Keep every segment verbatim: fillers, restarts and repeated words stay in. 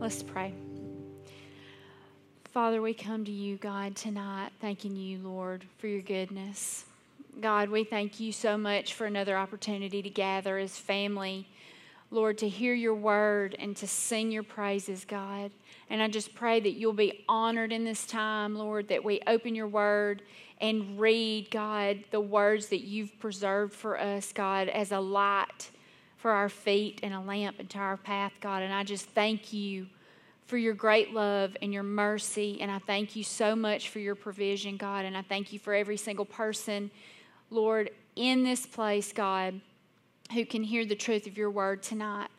Let's pray. Father, we come to you, God, tonight, thanking you, Lord, for your goodness. God, we thank you so much for another opportunity to gather as family, Lord, to hear your word and to sing your praises, God. And I just pray that you'll be honored in this time, Lord, that we open your word and read, God, the words that you've preserved for us, God, as a light for our feet and a lamp into our path, God. And I just thank you for your great love and your mercy. And I thank you so much for your provision, God. And I thank you for every single person, Lord, in this place, God, who can hear the truth of your word tonight.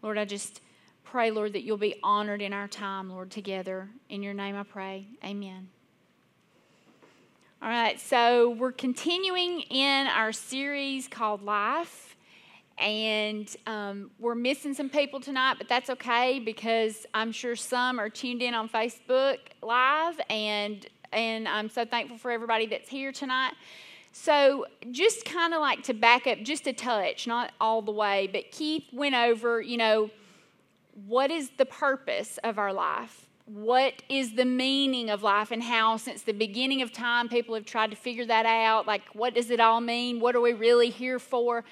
Lord, I just pray, Lord, that you'll be honored in our time, Lord, together. In your name I pray. Amen. All right, so we're continuing in our series called Life, and um, we're missing some people tonight, but that's okay because I'm sure some are tuned in on Facebook Live, and and I'm so thankful for everybody that's here tonight. So just kind of like to back up just a touch, not all the way, but Keith went over, you know, what is the purpose of our life? What is the meaning of life, and how since the beginning of time people have tried to figure that out, like what does it all mean? What are we really here for?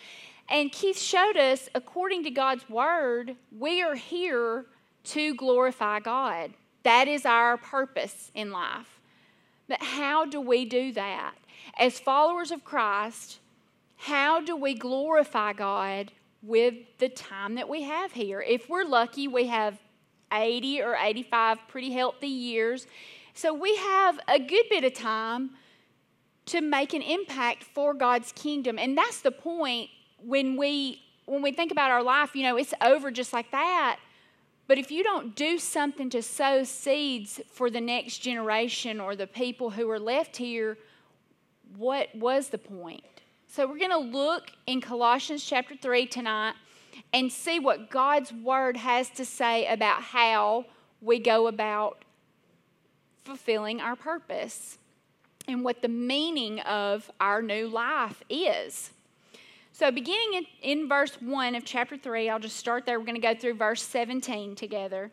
And Keith showed us, according to God's word, we are here to glorify God. That is our purpose in life. But how do we do that? As followers of Christ, how do we glorify God with the time that we have here? If we're lucky, we have eighty or eighty-five pretty healthy years. So we have a good bit of time to make an impact for God's kingdom. And that's the point when we when we think about our life, you know, it's over just like that. But if you don't do something to sow seeds for the next generation or the people who are left here, what was the point? So we're going to look in Colossians chapter three tonight and see what God's word has to say about how we go about fulfilling our purpose and what the meaning of our new life is. So beginning in, in verse one of chapter three, I'll just start there. We're going to go through verse seventeen together.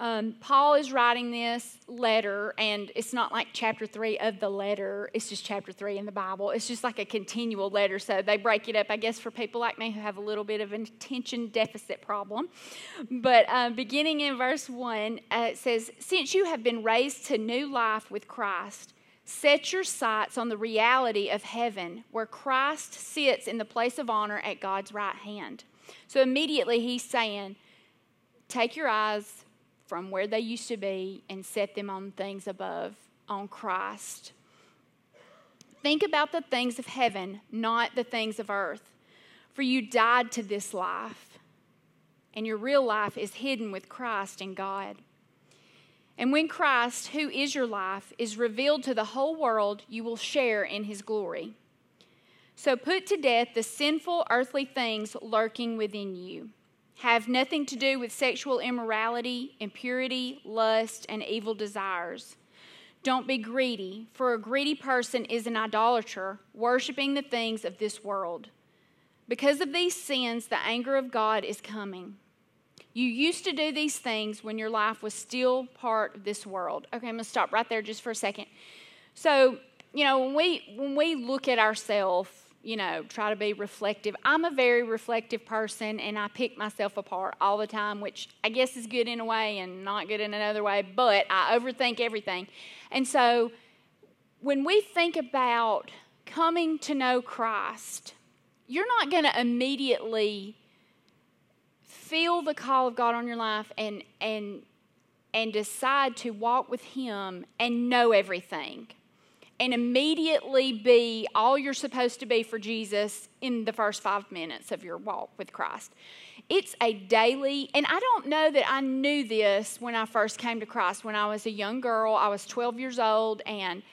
Um, Paul is writing this letter, and it's not like chapter three of the letter. It's just chapter three in the Bible. It's just like a continual letter, so they break it up, I guess, for people like me who have a little bit of an attention deficit problem. But uh, beginning in verse one, uh, it says, "Since you have been raised to new life with Christ, set your sights on the reality of heaven, where Christ sits in the place of honor at God's right hand." So immediately he's saying, take your eyes from where they used to be and set them on things above, on Christ. "Think about the things of heaven, not the things of earth. For you died to this life, and your real life is hidden with Christ in God. And when Christ, who is your life, is revealed to the whole world, you will share in his glory. So put to death the sinful earthly things lurking within you. Have nothing to do with sexual immorality, impurity, lust, and evil desires. Don't be greedy, for a greedy person is an idolater, worshiping the things of this world. Because of these sins, the anger of God is coming. You used to do these things when your life was still part of this world." Okay, I'm going to stop right there just for a second. So, you know, when we when we look at ourselves, you know, try to be reflective. I'm a very reflective person, and I pick myself apart all the time, which I guess is good in a way and not good in another way, but I overthink everything. And so when we think about coming to know Christ, you're not going to immediately feel the call of God on your life and and and decide to walk with him and know everything and immediately be all you're supposed to be for Jesus in the first five minutes of your walk with Christ. It's a daily, and I don't know that I knew this when I first came to Christ. When I was a young girl, I was twelve years old, and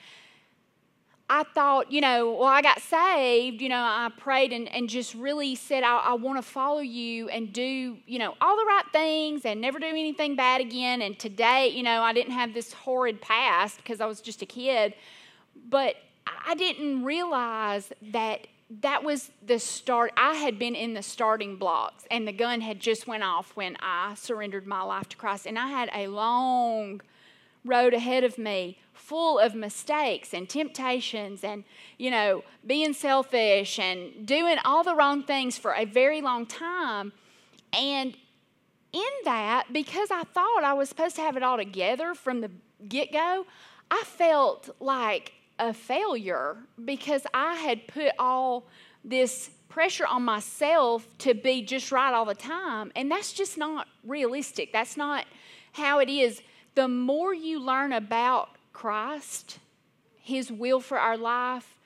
I thought, you know, well, I got saved, you know, I prayed and, and just really said, I, I want to follow you and do, you know, all the right things and never do anything bad again. And today, you know, I didn't have this horrid past because I was just a kid. But I didn't realize that that was the start. I had been in the starting blocks, and the gun had just went off when I surrendered my life to Christ. And I had a long road ahead of me full of mistakes and temptations and, you know, being selfish and doing all the wrong things for a very long time. And in that, because I thought I was supposed to have it all together from the get-go, I felt like a failure because I had put all this pressure on myself to be just right all the time. And that's just not realistic. That's not how it is. The more you learn about Christ, His will for our life,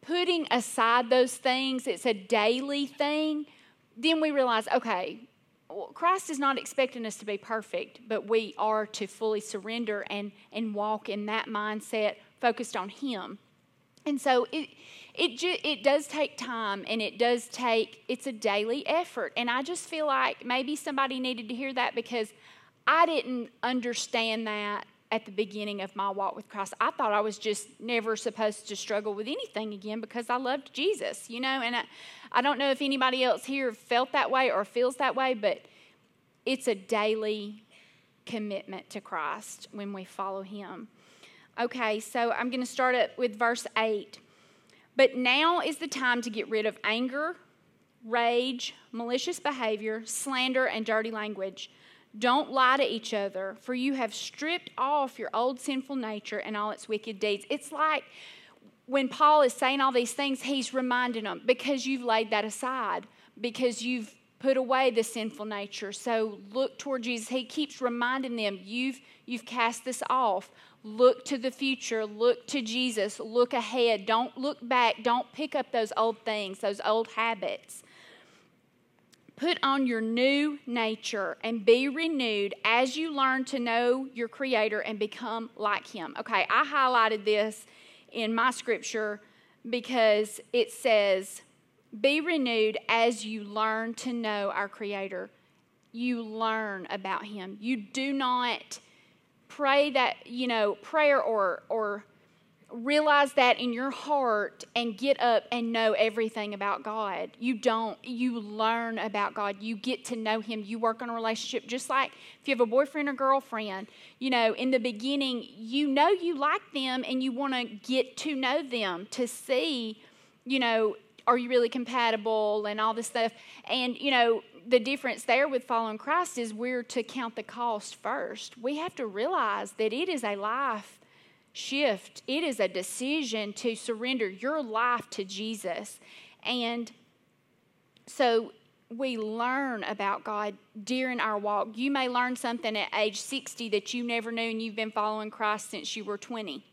putting aside those things, it's a daily thing, then we realize, okay, Christ is not expecting us to be perfect, but we are to fully surrender and, and walk in that mindset focused on Him. And so it it ju- it does take time, and it does take, it's a daily effort. And I just feel like maybe somebody needed to hear that because I didn't understand that at the beginning of my walk with Christ. I thought I was just never supposed to struggle with anything again because I loved Jesus, you know. And I, I don't know if anybody else here felt that way or feels that way, but it's a daily commitment to Christ when we follow Him. Okay, so I'm going to start up with verse eight. But now is the time to get rid of anger, rage, malicious behavior, slander, and dirty language. Don't lie to each other, for you have stripped off your old sinful nature and all its wicked deeds. It's like when Paul is saying all these things, he's reminding them, because you've laid that aside, because you've put away the sinful nature. So look toward Jesus. He keeps reminding them, you've you've cast this off. Look to the future. Look to Jesus. Look ahead. Don't look back. Don't pick up those old things, those old habits. Put on your new nature and be renewed as you learn to know your Creator and become like Him. Okay, I highlighted this in my scripture because it says, be renewed as you learn to know our Creator. You learn about Him. You do not pray that, you know, prayer or or realize that in your heart and get up and know everything about God. You don't. You learn about God. You get to know Him. You work on a relationship just like if you have a boyfriend or girlfriend. You know, in the beginning, you know you like them and you want to get to know them to see, you know, are you really compatible and all this stuff. And, you know, the difference there with following Christ is we're to count the cost first. We have to realize that it is a life shift. It is a decision to surrender your life to Jesus. And so we learn about God during our walk. You may learn something at age sixty that you never knew, and you've been following Christ since you were twenty.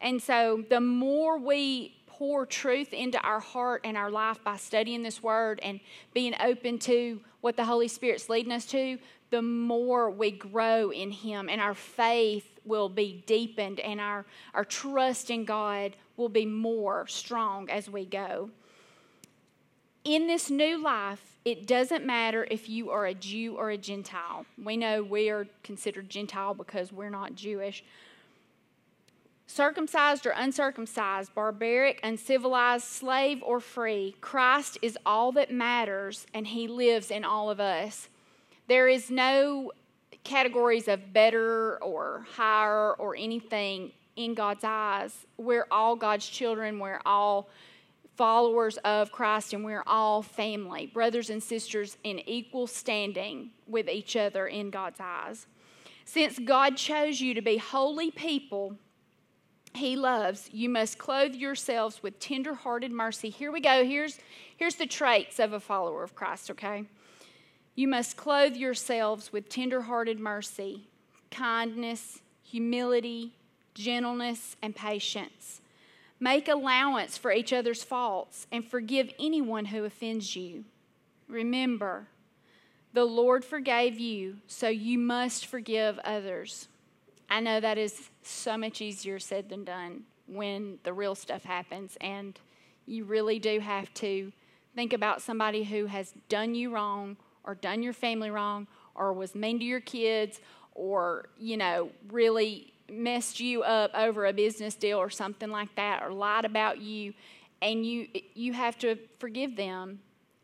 And so the more we pour truth into our heart and our life by studying this Word and being open to what the Holy Spirit's leading us to, the more we grow in Him, and our faith will be deepened, and our, our trust in God will be more strong as we go. In this new life, it doesn't matter if you are a Jew or a Gentile. We know we are considered Gentile because we're not Jewish. Circumcised or uncircumcised, barbaric, uncivilized, slave or free, Christ is all that matters, and He lives in all of us. There is no categories of better or higher or anything in God's eyes. We're all God's children. We're all followers of Christ, and we're all family, brothers and sisters in equal standing with each other in God's eyes. Since God chose you to be holy people He loves, you must clothe yourselves with tender-hearted mercy. Here we go. Here's, here's the traits of a follower of Christ, okay? You must clothe yourselves with tender-hearted mercy, kindness, humility, gentleness, and patience. Make allowance for each other's faults and forgive anyone who offends you. Remember, the Lord forgave you, so you must forgive others. I know that is so much easier said than done when the real stuff happens, and you really do have to think about somebody who has done you wrong or done your family wrong or was mean to your kids or, you know, really messed you up over a business deal or something like that or lied about you. and you you have to forgive them,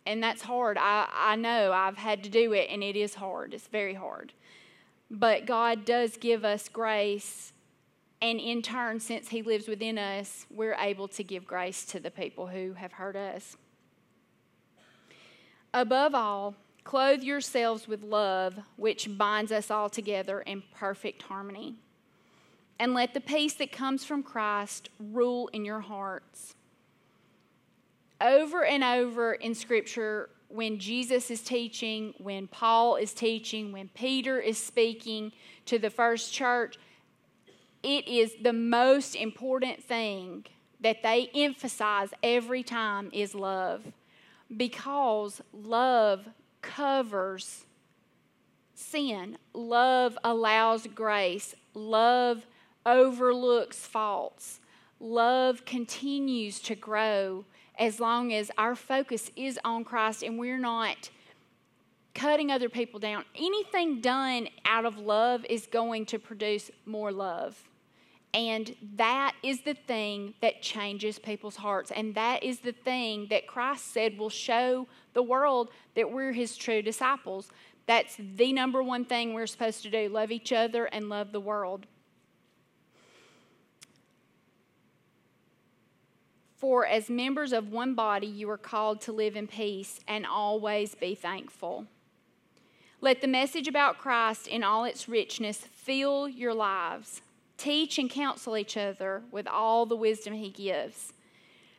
and that's hard. I, I know I've had to do it, and it is hard. It's very hard. But God does give us grace, and in turn, since He lives within us, we're able to give grace to the people who have hurt us. Above all, clothe yourselves with love, which binds us all together in perfect harmony. And let the peace that comes from Christ rule in your hearts. Over and over in Scripture, when Jesus is teaching, when Paul is teaching, when Peter is speaking to the first church, it is the most important thing that they emphasize every time is love. Because love covers sin. Love allows grace. Love overlooks faults. Love continues to grow as long as our focus is on Christ and we're not cutting other people down. Anything done out of love is going to produce more love. And that is the thing that changes people's hearts. And that is the thing that Christ said will show the world that we're His true disciples. That's the number one thing we're supposed to do. Love each other and love the world. For as members of one body, you are called to live in peace and always be thankful. Let the message about Christ in all its richness fill your lives. Teach and counsel each other with all the wisdom He gives.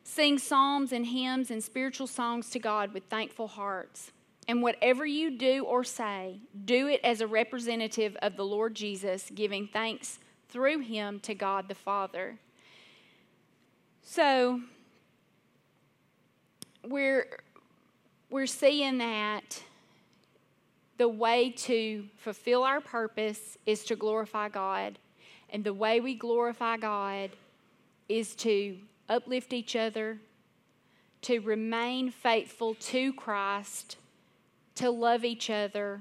Sing psalms and hymns and spiritual songs to God with thankful hearts. And whatever you do or say, do it as a representative of the Lord Jesus, giving thanks through Him to God the Father. So, we're, we're seeing that the way to fulfill our purpose is to glorify God. And the way we glorify God is to uplift each other, to remain faithful to Christ, to love each other,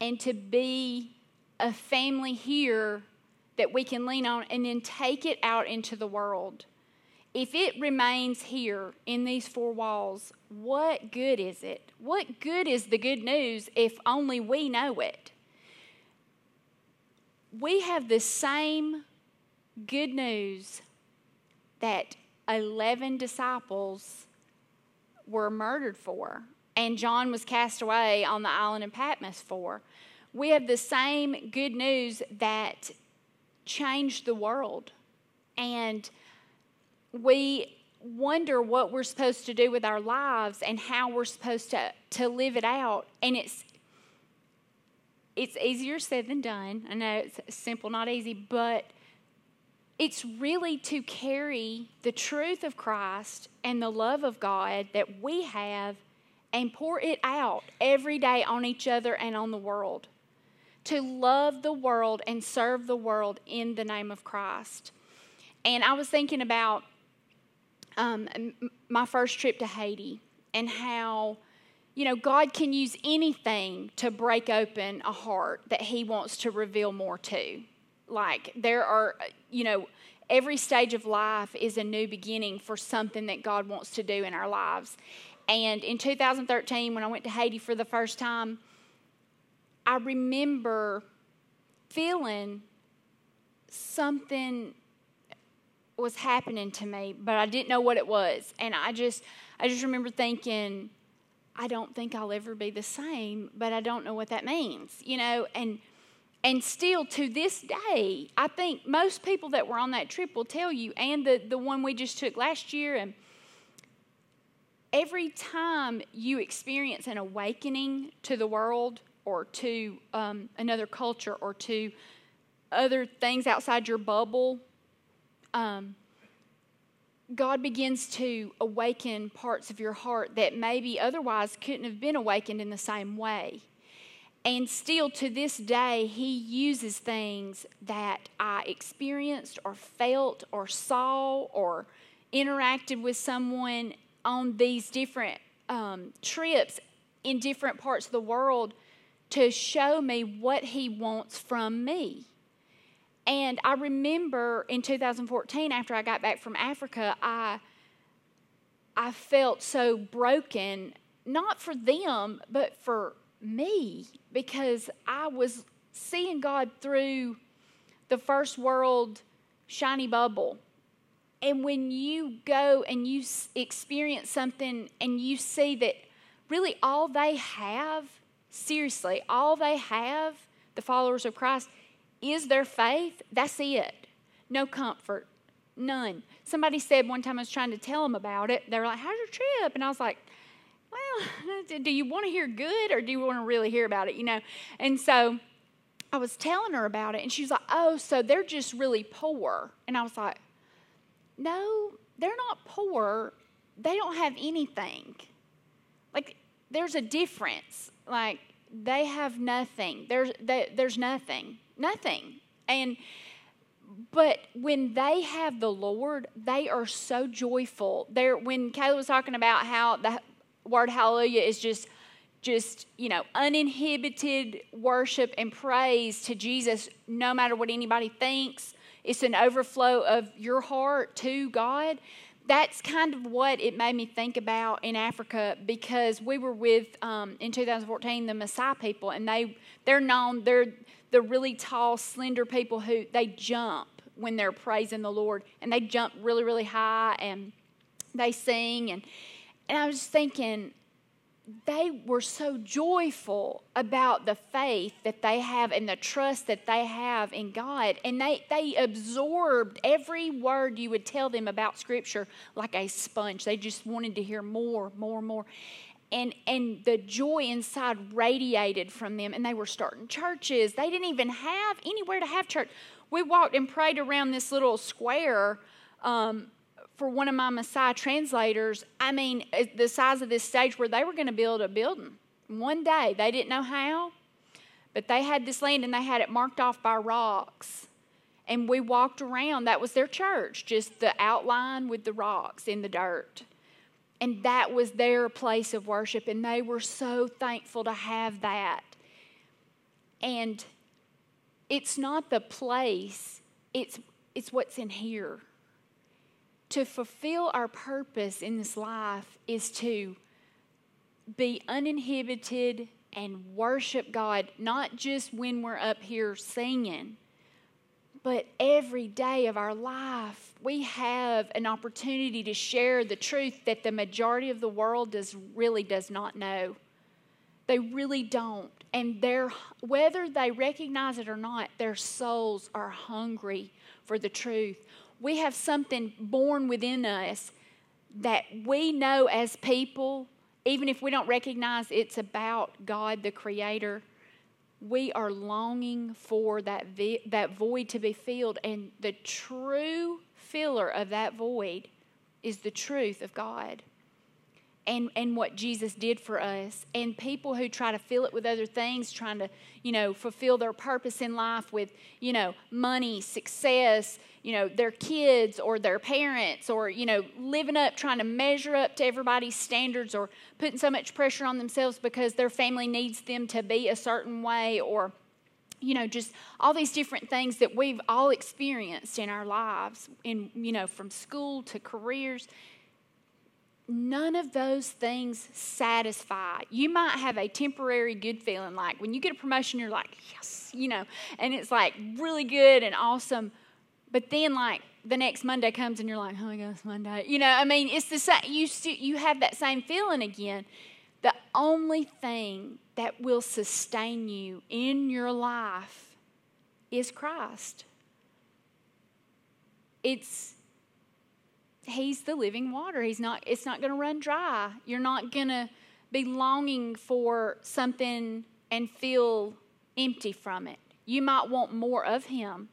and to be a family here that we can lean on and then take it out into the world. If it remains here in these four walls, what good is it? What good is the good news if only we know it? We have the same good news that eleven disciples were murdered for. And John was cast away on the island of Patmos for. We have the same good news that changed the world. And we wonder what we're supposed to do with our lives and how we're supposed to, to live it out. And it's it's easier said than done. I know it's simple, not easy, but it's really to carry the truth of Christ and the love of God that we have and pour it out every day on each other and on the world. To love the world and serve the world in the name of Christ. And I was thinking about um, my first trip to Haiti and how, you know, God can use anything to break open a heart that He wants to reveal more to. Like there are, you know, every stage of life is a new beginning for something that God wants to do in our lives. And in two thousand thirteen, when I went to Haiti for the first time, I remember feeling something was happening to me, but I didn't know what it was. And I just I just remember thinking, I don't think I'll ever be the same, but I don't know what that means, you know. And and still to this day, I think most people that were on that trip will tell you, and the, the one we just took last year, and every time you experience an awakening to the world or to um, another culture or to other things outside your bubble, um, God begins to awaken parts of your heart that maybe otherwise couldn't have been awakened in the same way. And still to this day, He uses things that I experienced or felt or saw or interacted with someone on these different um, trips in different parts of the world to show me what He wants from me. And I remember in two thousand fourteen, after I got back from Africa, I I felt so broken, not for them, but for me, because I was seeing God through the first world shiny bubble. And when you go and you experience something and you see that really all they have, seriously, all they have, the followers of Christ, is their faith, that's it. No comfort, none. Somebody said one time, I was trying to tell them about it, they were like, how's your trip? And I was like, well, do you want to hear good or do you want to really hear about it, you know? And so I was telling her about it, and she was like, oh, so they're just really poor. And I was like, no, they're not poor. They don't have anything. Like, there's a difference. Like, they have nothing. There's they, there's nothing. Nothing. And but when they have the Lord, they are so joyful. They're, when Kayla was talking about how the word hallelujah is just, just, you know, uninhibited worship and praise to Jesus, no matter what anybody thinks. It's an overflow of your heart to God. That's kind of what it made me think about in Africa, because we were with, um, in two thousand fourteen, the Maasai people, and they, they're known, they're the really tall, slender people who, they jump when they're praising the Lord, and they jump really, really high, and they sing. And, and I was just thinking, they were so joyful about the faith that they have and the trust that they have in God. And they, they absorbed every word you would tell them about Scripture like a sponge. They just wanted to hear more, more, more. And and the joy inside radiated from them. And they were starting churches. They didn't even have anywhere to have church. We walked and prayed around this little square um for one of my Maasai translators, I mean, the size of this stage where they were going to build a building. One day, they didn't know how, but they had this land and they had it marked off by rocks. And we walked around. That was their church, just the outline with the rocks in the dirt. And that was their place of worship. And they were so thankful to have that. And it's not the place, it's it's what's in here. To fulfill our purpose in this life is to be uninhibited and worship God, not just when we're up here singing, but every day of our life. We have an opportunity to share the truth that the majority of the world does really does not know. They really don't. And they're, whether they recognize it or not, their souls are hungry for the truth. We have something born within us that we know as people, even if we don't recognize it's about God, the Creator, we are longing for that vi- that void to be filled. And the true filler of that void is the truth of God and, and what Jesus did for us. And people who try to fill it with other things, trying to, you know, fulfill their purpose in life with, you know, money, success, you know, their kids or their parents, or, you know, living up, trying to measure up to everybody's standards, or putting so much pressure on themselves because their family needs them to be a certain way, or, you know, just all these different things that we've all experienced in our lives, in, you know, from school to careers. None of those things satisfy. You might have a temporary good feeling, like when you get a promotion, you're like, yes, you know, and it's like really good and awesome. But then, like, the next Monday comes and you're like, oh, my gosh, Monday. You know, I mean, it's the same. You, st- you have that same feeling again. The only thing that will sustain you in your life is Christ. It's, He's the living water. He's not, it's not going to run dry. You're not going to be longing for something and feel empty from it. You might want more of Him.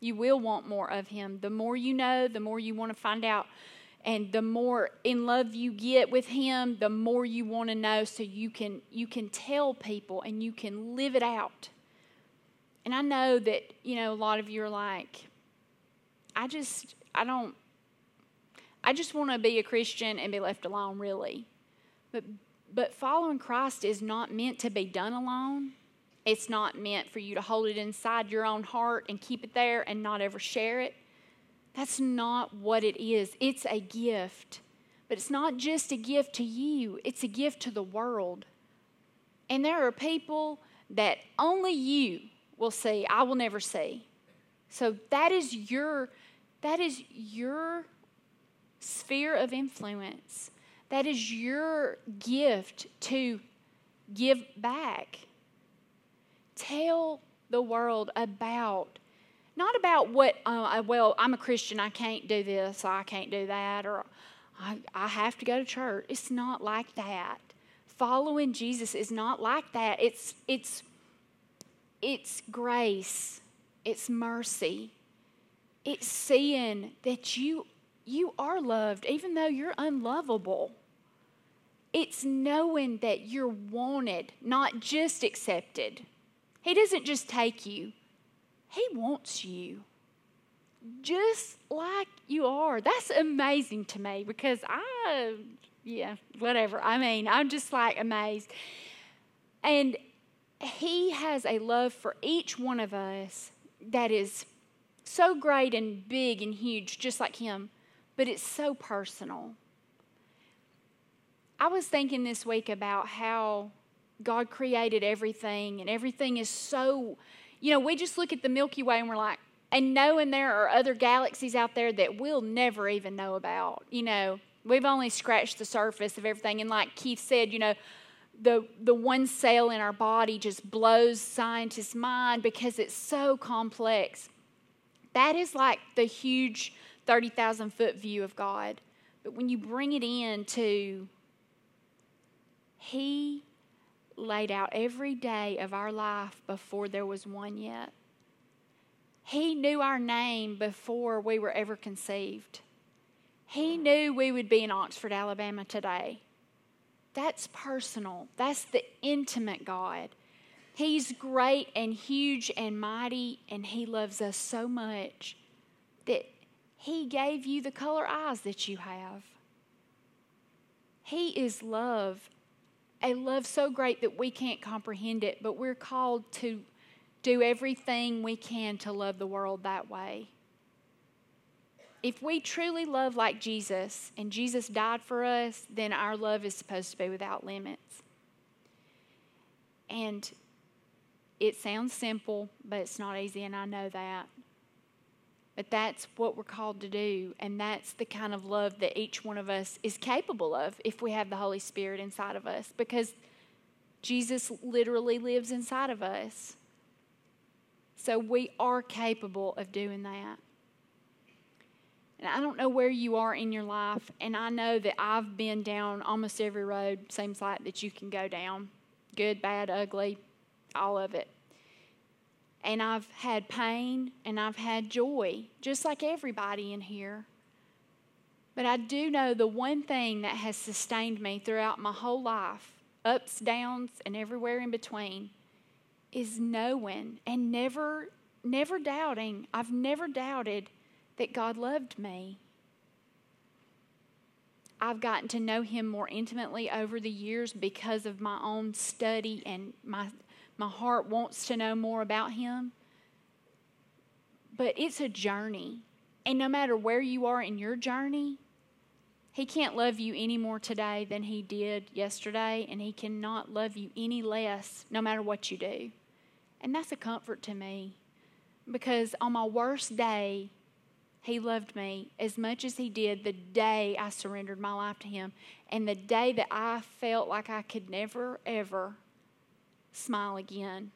You will want more of Him. The more you know, the more you want to find out. And the more in love you get with Him, the more you want to know, so you can you can tell people and you can live it out. And I know that, you know, a lot of you are like, I just, I don't, I just want to be a Christian and be left alone, really. But but following Christ is not meant to be done alone. It's not meant for you to hold it inside your own heart and keep it there and not ever share it. That's not what it is. It's a gift. But it's not just a gift to you. It's a gift to the world. And there are people that only you will see, I will never see. So that is your, that is your sphere of influence. That is your gift to give back. Tell the world about, not about what, uh, well, I'm a Christian, I can't do this, I can't do that, or I, I have to go to church. It's not like that. Following Jesus is not like that. It's it's it's grace. It's mercy. It's seeing that you you are loved, even though you're unlovable. It's knowing that you're wanted, not just accepted. He doesn't just take you. He wants you just like you are. That's amazing to me because I... Yeah, whatever. I mean, I'm just like amazed. And he has a love for each one of us that is so great and big and huge, just like him, but it's so personal. I was thinking this week about how God created everything, and everything is so, you know, we just look at the Milky Way and we're like, and knowing there are other galaxies out there that we'll never even know about, you know. We've only scratched the surface of everything. And like Keith said, you know, the the one cell in our body just blows scientists' mind because it's so complex. That is like the huge thirty thousand foot view of God. But when you bring it in to, he laid out every day of our life before there was one yet. He knew our name before we were ever conceived. He knew we would be in Oxford, Alabama today. That's personal. That's the intimate God. He's great and huge and mighty, and he loves us so much that he gave you the color eyes that you have. He is love, a love so great that we can't comprehend it, but we're called to do everything we can to love the world that way. If we truly love like Jesus, and Jesus died for us, then our love is supposed to be without limits. And it sounds simple, but it's not easy, and I know that. But that's what we're called to do, and that's the kind of love that each one of us is capable of if we have the Holy Spirit inside of us, because Jesus literally lives inside of us. So we are capable of doing that. And I don't know where you are in your life, and I know that I've been down almost every road, seems like, that you can go down. Good, bad, ugly, all of it. And I've had pain, and I've had joy, just like everybody in here. But I do know the one thing that has sustained me throughout my whole life, ups, downs, and everywhere in between, is knowing and never, never doubting. I've never doubted that God loved me. I've gotten to know him more intimately over the years because of my own study, and my my heart wants to know more about him. But it's a journey. And no matter where you are in your journey, he can't love you any more today than he did yesterday, and he cannot love you any less no matter what you do. And that's a comfort to me, because on my worst day, he loved me as much as he did the day I surrendered my life to him, and the day that I felt like I could never, ever smile again.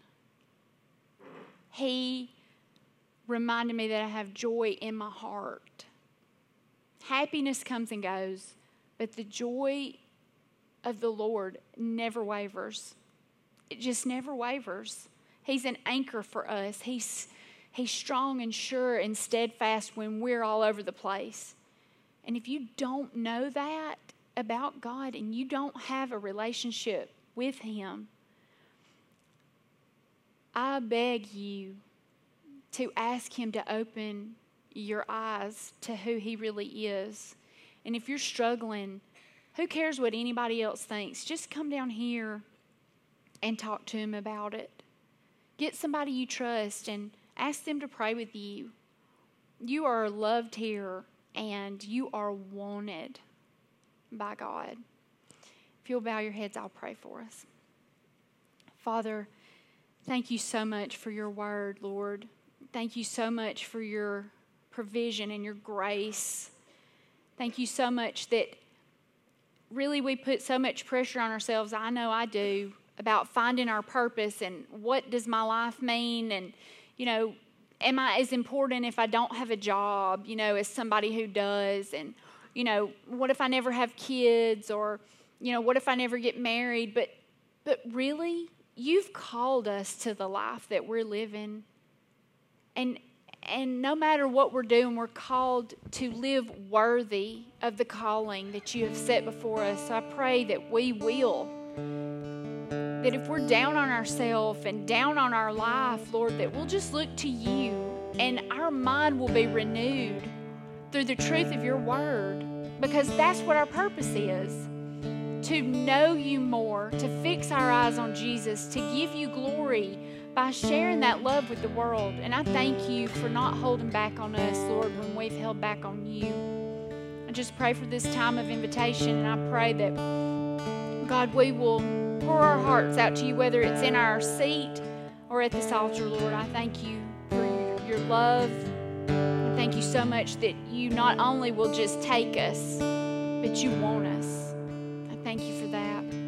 He reminded me that I have joy in my heart. Happiness comes and goes, but the joy of the Lord never wavers. It just never wavers. He's an anchor for us. He's He's strong and sure and steadfast when we're all over the place. And if you don't know that about God and you don't have a relationship with him, I beg you to ask him to open your eyes to who he really is. And if you're struggling, who cares what anybody else thinks? Just come down here and talk to him about it. Get somebody you trust and ask them to pray with you. You are loved here, and you are wanted by God. If you'll bow your heads, I'll pray for us. Father, thank you so much for your word, Lord. Thank you so much for your provision and your grace. Thank you so much that really we put so much pressure on ourselves, I know I do, about finding our purpose and what does my life mean, and, you know, am I as important if I don't have a job, you know, as somebody who does? And, you know, what if I never have kids, or, you know, what if I never get married? But but really, you've called us to the life that we're living. And and no matter what we're doing, we're called to live worthy of the calling that you have set before us. So I pray that we will. That if we're down on ourselves and down on our life, Lord, that we'll just look to you, and our mind will be renewed through the truth of your word, because that's what our purpose is, to know you more, to fix our eyes on Jesus, to give you glory by sharing that love with the world. And I thank you for not holding back on us, Lord, when we've held back on you. I just pray for this time of invitation, and I pray that, God, we will pour our hearts out to you, whether it's in our seat or at this altar, Lord. I thank you for your love. And thank you so much that you not only will just take us, but you want us. I thank you for that.